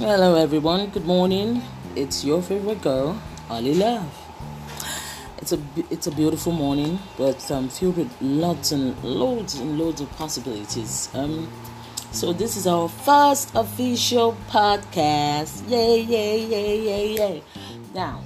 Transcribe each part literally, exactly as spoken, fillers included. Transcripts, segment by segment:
Hello everyone, good morning. It's your favorite girl, Ali Love. It's a it's a beautiful morning, but um, filled with lots and loads and loads of possibilities. Um, so this is our first official podcast. Yay, yay, yay, yay, yay! Now,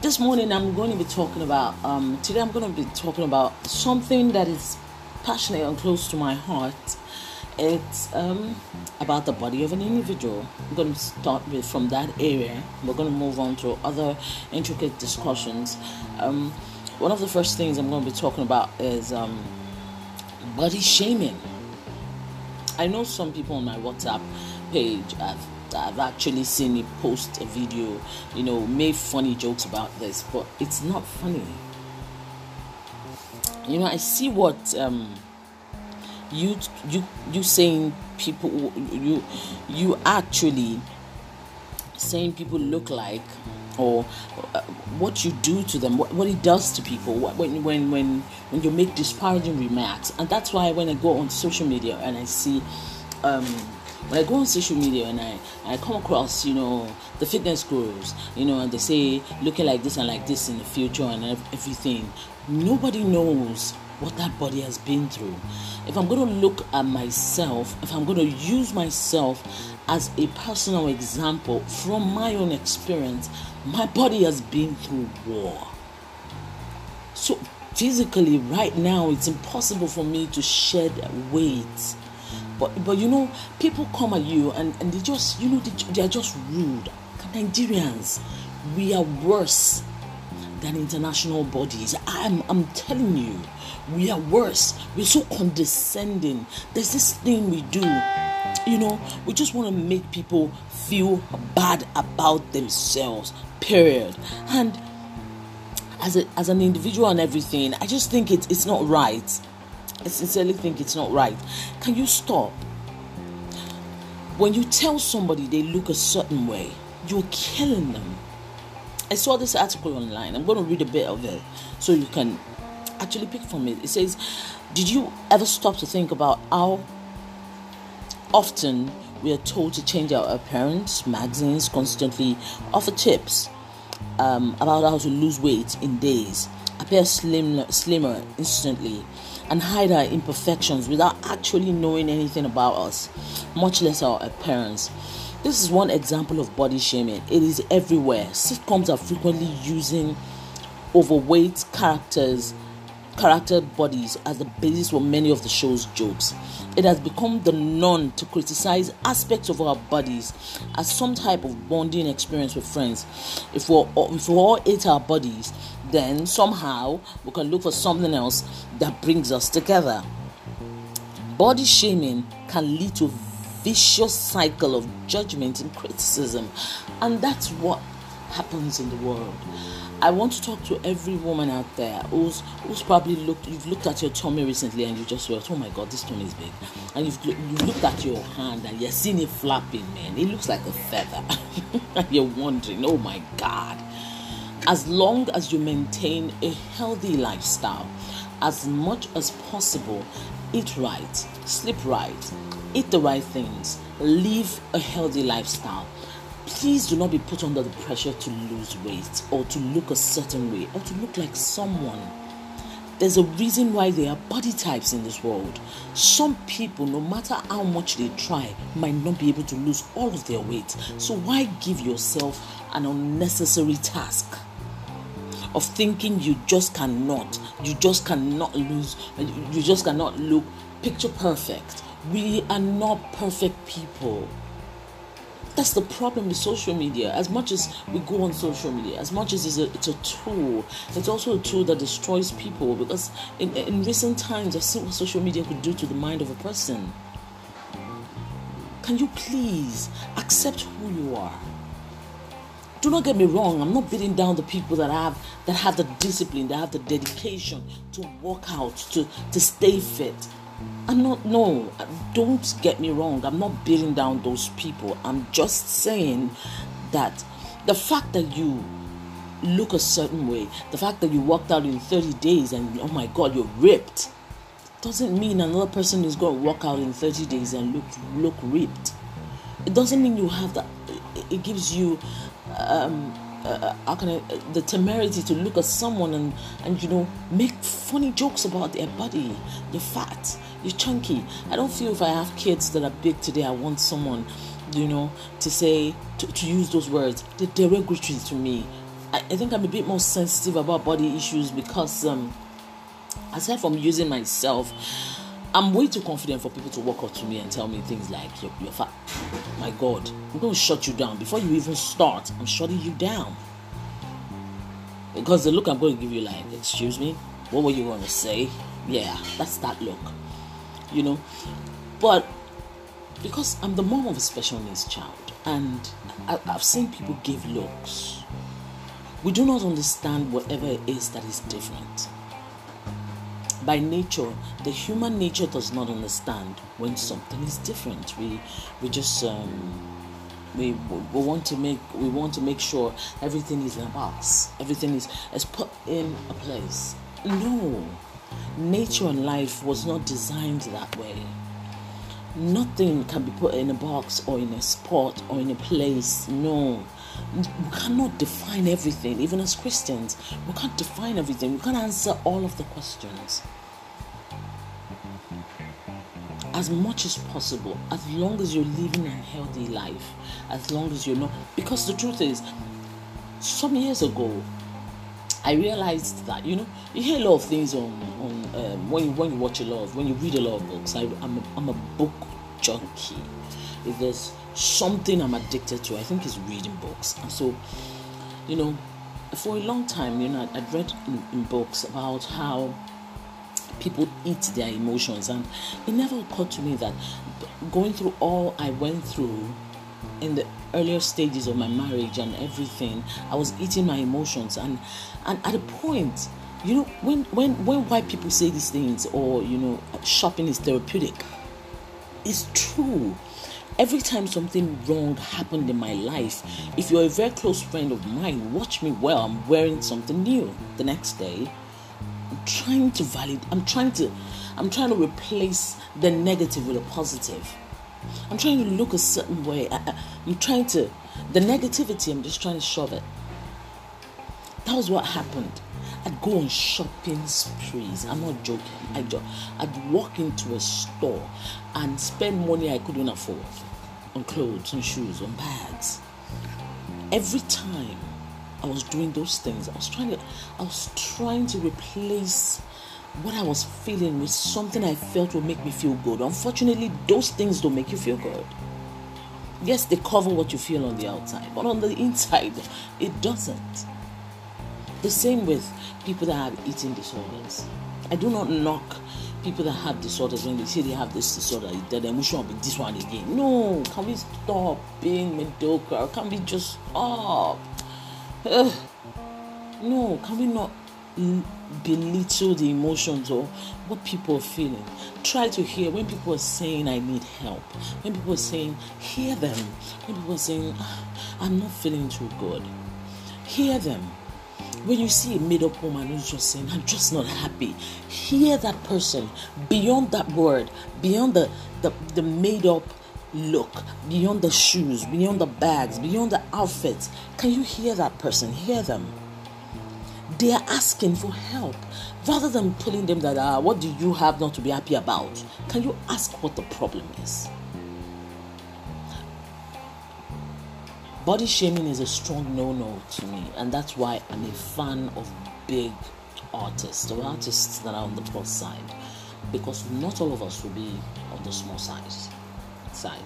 this morning I'm going to be talking about. Um, today I'm going to be talking about something that is passionate and close to my heart. It's um, about the body of an individual. I'm going to start with from that area. We're going to move on to other intricate discussions. Um, one of the first things I'm going to be talking about is um, body shaming. I know some people on my WhatsApp page have I've actually seen it post a video, you know, made funny jokes about this, but it's not funny. You know, I see what. Um, You you you saying people you you actually saying people look like or uh, what you do to them, what, what it does to people when when when when you make disparaging remarks. And that's why when I go on social media and I see um, when I go on social media and I I come across you know the fitness gurus, you know, and they say looking like this and like this in the future and everything. Nobody knows what that body has been through. If I'm going to look at myself, if I'm going to use myself as a personal example from my own experience, my body has been through war. So physically right now it's impossible for me to shed weight. But but you know, people come at you and, and they just, you know, they, they are just rude. Nigerians, we are worse than international bodies. I'm I'm telling you, we are worse. We're so condescending. There's this thing we do, you know, we just want to make people feel bad about themselves, period. And as a, as an individual and everything, I just think it, it's not right. I sincerely think it's not right. Can you stop? When you tell somebody they look a certain way, you're killing them. I saw this article online. I'm going to read a bit of it so you can actually pick from it. It says, did you ever stop to think about how often we are told to change our appearance? Magazines constantly offer tips um, about how to lose weight in days, appear slim, slimmer instantly, and hide our imperfections without actually knowing anything about us, much less our appearance. This is one example of body shaming. It is everywhere. Sitcoms are frequently using overweight characters, character bodies as the basis for many of the show's jokes. It has become the norm to criticize aspects of our bodies as some type of bonding experience with friends. If we if we all hate our bodies, then somehow we can look for something else that brings us together. Body shaming can lead to vicious cycle of judgment and criticism, and that's what happens in the world. I want to talk to every woman out there who's who's probably looked you've looked at your tummy recently and you just felt, oh my god, this tummy is big, and you've, you've looked at your hand and you're seeing it flapping, man, it looks like a feather and you're wondering, oh my god. As long as you maintain a healthy lifestyle, as much as possible, eat right, sleep right, eat the right things, live a healthy lifestyle. Please do not be put under the pressure to lose weight or to look a certain way or to look like someone. There's a reason why there are body types in this world. Some people, no matter how much they try, might not be able to lose all of their weight. So why give yourself an unnecessary task of thinking you just cannot, you just cannot lose, you just cannot look picture perfect? We are not perfect people. That's the problem with social media. As much as we go on social media, as much as it's a, it's a tool, it's also a tool that destroys people, because in, in recent times, I've seen what social media could do to the mind of a person. Can you please accept who you are? Do not get me wrong, I'm not beating down the people that have that have the discipline, that have the dedication to work out, to, to stay fit. I'm not, no, don't get me wrong, I'm not beating down those people. I'm just saying that the fact that you look a certain way, the fact that you worked out in thirty days and oh my god, you're ripped, doesn't mean another person is going to work out in thirty days and look look ripped. It doesn't mean you have the it gives you um uh, how can I, the temerity to look at someone and and you know make funny jokes about their body. You're fat, you're chunky. I don't feel if I have kids that are big today, I want someone, you know, to say to, to use those words. They're derogatory to me. I, I think I'm a bit more sensitive about body issues because um aside from using myself, I'm way too confident for people to walk up to me and tell me things like, you're, you're fat. My God, I'm going to shut you down. Before you even start, I'm shutting you down. Because the look I'm going to give you like, excuse me, what were you going to say? Yeah, that's that look. You know? But because I'm the mom of a special needs child, and I, I've seen people give looks, we do not understand whatever it is that is different. By nature, the human nature does not understand when something is different. We, we just um, we, we want to make we want to make sure everything is in a box. Everything is is put in a place. No, nature and life was not designed that way. Nothing can be put in a box or in a spot or in a place. No. We cannot define everything. Even as Christians, we can't define everything. We can't answer all of the questions. As much as possible, as long as you're living a healthy life, as long as you're not... Because the truth is, some years ago, I realized that, you know, you hear a lot of things on, on um, when, you, when you watch a lot of, when you read a lot of books. I, I'm, a, I'm a book junkie. If there's something I'm addicted to, I think it's reading books. And so, you know, for a long time, you know, I've read in, in books about how people eat their emotions. And it never occurred to me that going through all I went through in the earlier stages of my marriage and everything, I was eating my emotions. And, and at a point, you know, when, when, when white people say these things or, you know, shopping is therapeutic, it's true. Every time something wrong happened in my life, if you're a very close friend of mine, watch me well. I'm wearing something new the next day. I'm trying to valid. I'm trying to. I'm trying to replace the negative with a positive. I'm trying to look a certain way. I, I, I'm trying to. The negativity, I'm just trying to shove it. That was what happened. I'd go on shopping sprees. I'm not joking. I jo- I'd walk into a store and spend money I couldn't afford on clothes, on shoes, on bags. Every time I was doing those things, I was trying to, I was trying to replace what I was feeling with something I felt would make me feel good. Unfortunately, those things don't make you feel good. Yes, they cover what you feel on the outside, but on the inside, it doesn't. The same with people that have eating disorders. I do not knock people that have disorders when they say they have this disorder, that emotion will be this one again. No, can we stop being mediocre? Can we just stop? Ugh. No, can we not belittle the emotions or what people are feeling? Try to hear when people are saying, I need help. When people are saying, hear them. When people are saying, I'm not feeling too good. Hear them. When you see a made-up woman who's just saying, I'm just not happy, hear that person beyond that word, beyond the, the, the made-up look, beyond the shoes, beyond the bags, beyond the outfits. Can you hear that person? Hear them. They are asking for help. Rather than telling them that, ah, what do you have not to be happy about? Can you ask what the problem is? Body shaming is a strong no-no to me, and that's why I'm a fan of big artists or artists that are on the plus side, because not all of us will be on the small size. Side.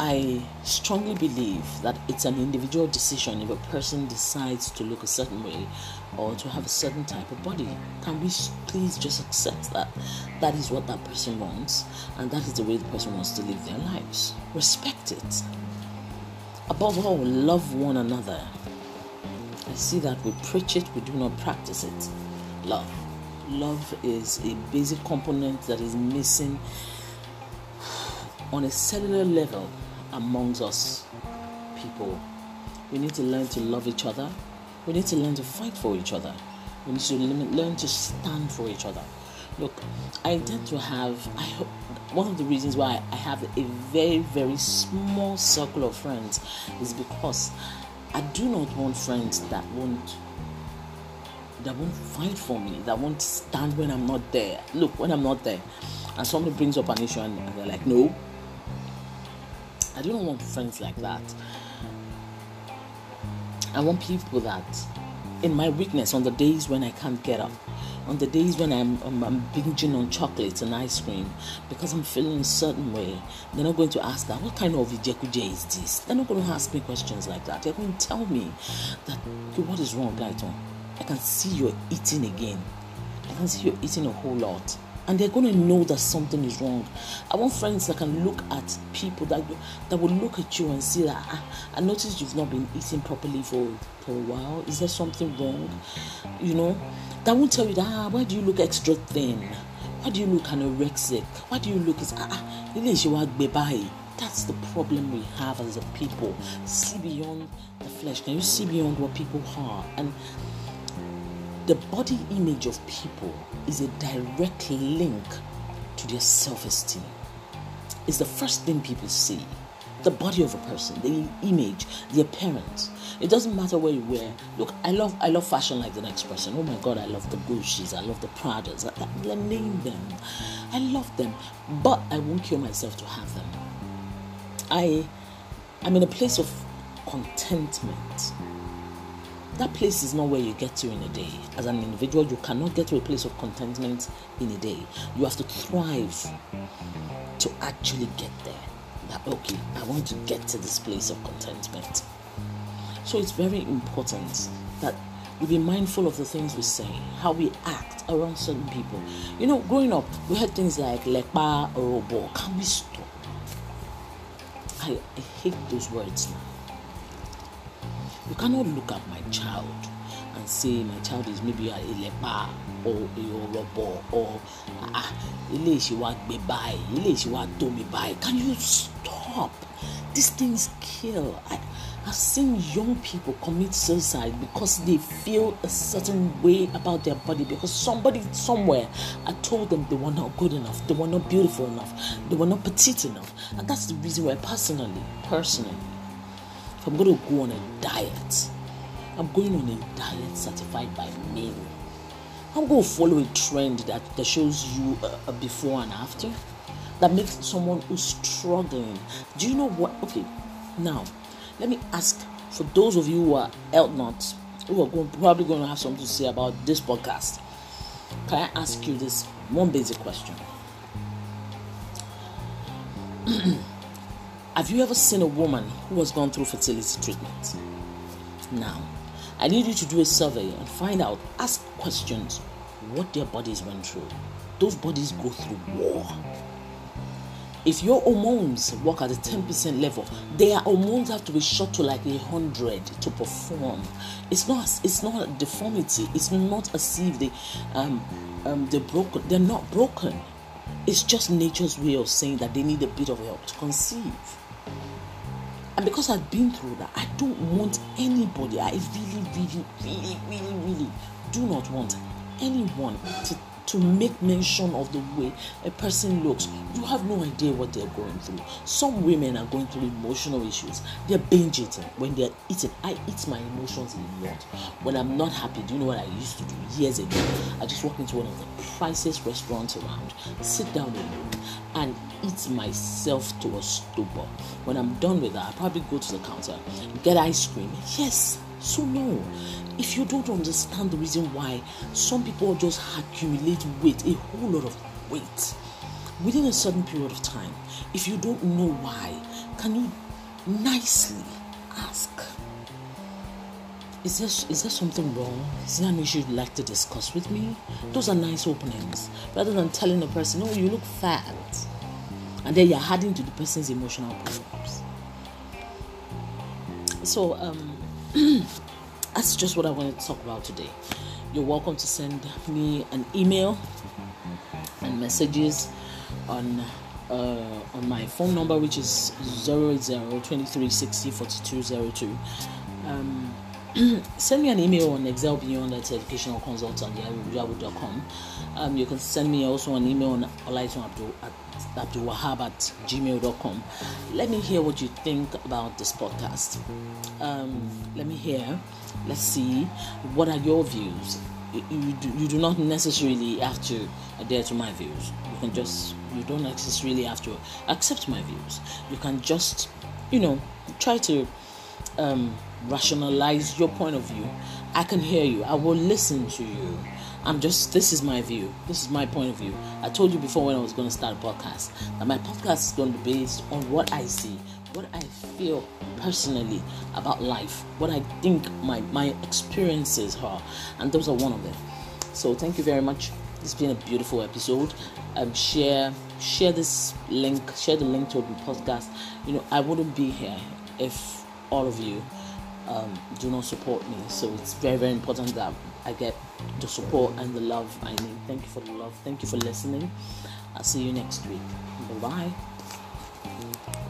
I strongly believe that it's an individual decision if a person decides to look a certain way or to have a certain type of body. Can we please just accept that that is what that person wants and that is the way the person wants to live their lives? Respect it. Above all, love one another. I see that we preach it, we do not practice it. Love. Love is a basic component that is missing on a cellular level amongst us people. We need to learn to love each other. We need to learn to fight for each other. We need to learn to stand for each other. Look, I intend to have, I hope, one of the reasons why I have a very, very small circle of friends is because I do not want friends that won't, that won't fight for me, that won't stand when I'm not there. Look, when I'm not there, and somebody brings up an issue and they're like, no, I don't want friends like that. I want people that, in my weakness, on the days when I can't get up, on the days when I'm, I'm, I'm binging on chocolates and ice cream because I'm feeling a certain way, they're not going to ask that, what kind of ijekuje is this? They're not going to ask me questions like that. They're going to tell me that, okay, what is wrong, Guyton? I can see you're eating again. I can see you're eating a whole lot. And they're going to know that something is wrong. I want friends that can look at people, that that will look at you and see that, I, I noticed you've not been eating properly for, for a while. Is there something wrong? You know, that won't tell you that, ah, why do you look extra thin? Why do you look anorexic? Why do you look, ah, ah, that's the problem we have as a people. See beyond the flesh. Can you see beyond what people are? And the body image of people is a direct link to their self-esteem. It's the first thing people see. The body of a person, the image, the appearance. It doesn't matter where you wear. Look, I love I love fashion like the next person. Oh my God, I love the Gucci's, I love the Pradas. I, I name them. I love them. But I won't kill myself to have them. I, I'm in a place of contentment. That place is not where you get to in a day. As an individual, you cannot get to a place of contentment in a day. You have to thrive to actually get there. That, okay, I want to get to this place of contentment. So it's very important that we be mindful of the things we say, how we act around certain people. You know, growing up, we heard things like lepa or obo. Can we stop? I, I hate those words now. You cannot look at my child and say my child is maybe a leper or a robber or ah, can you stop? These things kill. I, I've seen young people commit suicide because they feel a certain way about their body because somebody somewhere had told them they were not good enough, they were not beautiful enough, they were not petite enough. And that's the reason why personally, personally, I'm going to go on a diet. I'm going on a diet certified by me. I'm going to follow a trend that, that shows you a, a before and after. That makes someone who's struggling. Do you know what? Okay, now, let me ask for those of you who are health nuts, who are going, probably going to have something to say about this podcast. Can I ask you this one basic question? Have you ever seen a woman who has gone through fertility treatment? Now, I need you to do a survey and find out, ask questions, what their bodies went through. Those bodies go through war. If your hormones work at a ten percent level, their hormones have to be shot to like one hundred to perform. It's not, it's not a deformity. It's not as if they, um, um, they're broken. They're not broken. It's just nature's way of saying that they need a bit of help to conceive. And because I've been through that, I don't want anybody, I really, really, really, really, really do not want anyone to, to make mention of the way a person looks. You have no idea what they're going through. Some women are going through emotional issues. They're binge eating when they're eating. I eat my emotions a lot. When I'm not happy, do you know what I used to do years ago? I just walk into one of the priciest restaurants around, sit down alone, and eat myself to a stupor. When I'm done with that, I probably go to the counter, get ice cream. Yes, so no. If you don't understand the reason why some people just accumulate weight, a whole lot of weight, within a certain period of time, if you don't know why, can you nicely ask? Is there, is there something wrong? Is there an issue you'd like to discuss with me? Those are nice openings. Rather than telling a person, oh, you look fat. And then you're adding to the person's emotional problems. So, um, that's just what I wanted to talk about today. You're welcome to send me an email and messages on uh, on my phone number, which is zero eight zero, two three six zero, four two zero two. Um, Send me an email on excel beyond at educational consultant yahoo dot com. Um, you can send me also an email on olaitun abdul wahab at gmail dot com. Let me hear what you think about this podcast. Um, let me hear. Let's see. What are your views? You, you, do, you do not necessarily have to adhere to my views. You can just, you don't necessarily have to accept my views. You can just, you know, try to um, rationalize your point of view. I can hear you. I will listen to you. I'm just, this is my view. This is my point of view. I told you before when I was going to start a podcast that my podcast is going to be based on what I see, what I feel personally about life, what I think my, my experiences are, and those are one of them. So thank you very much. It's been a beautiful episode. Um, share share this link, share the link to the podcast. You know, I wouldn't be here if all of you um, do not support me. So it's very, very important that I get the support and the love I need. Thank you for the love. Thank you for listening. I'll see you next week. Bye-bye.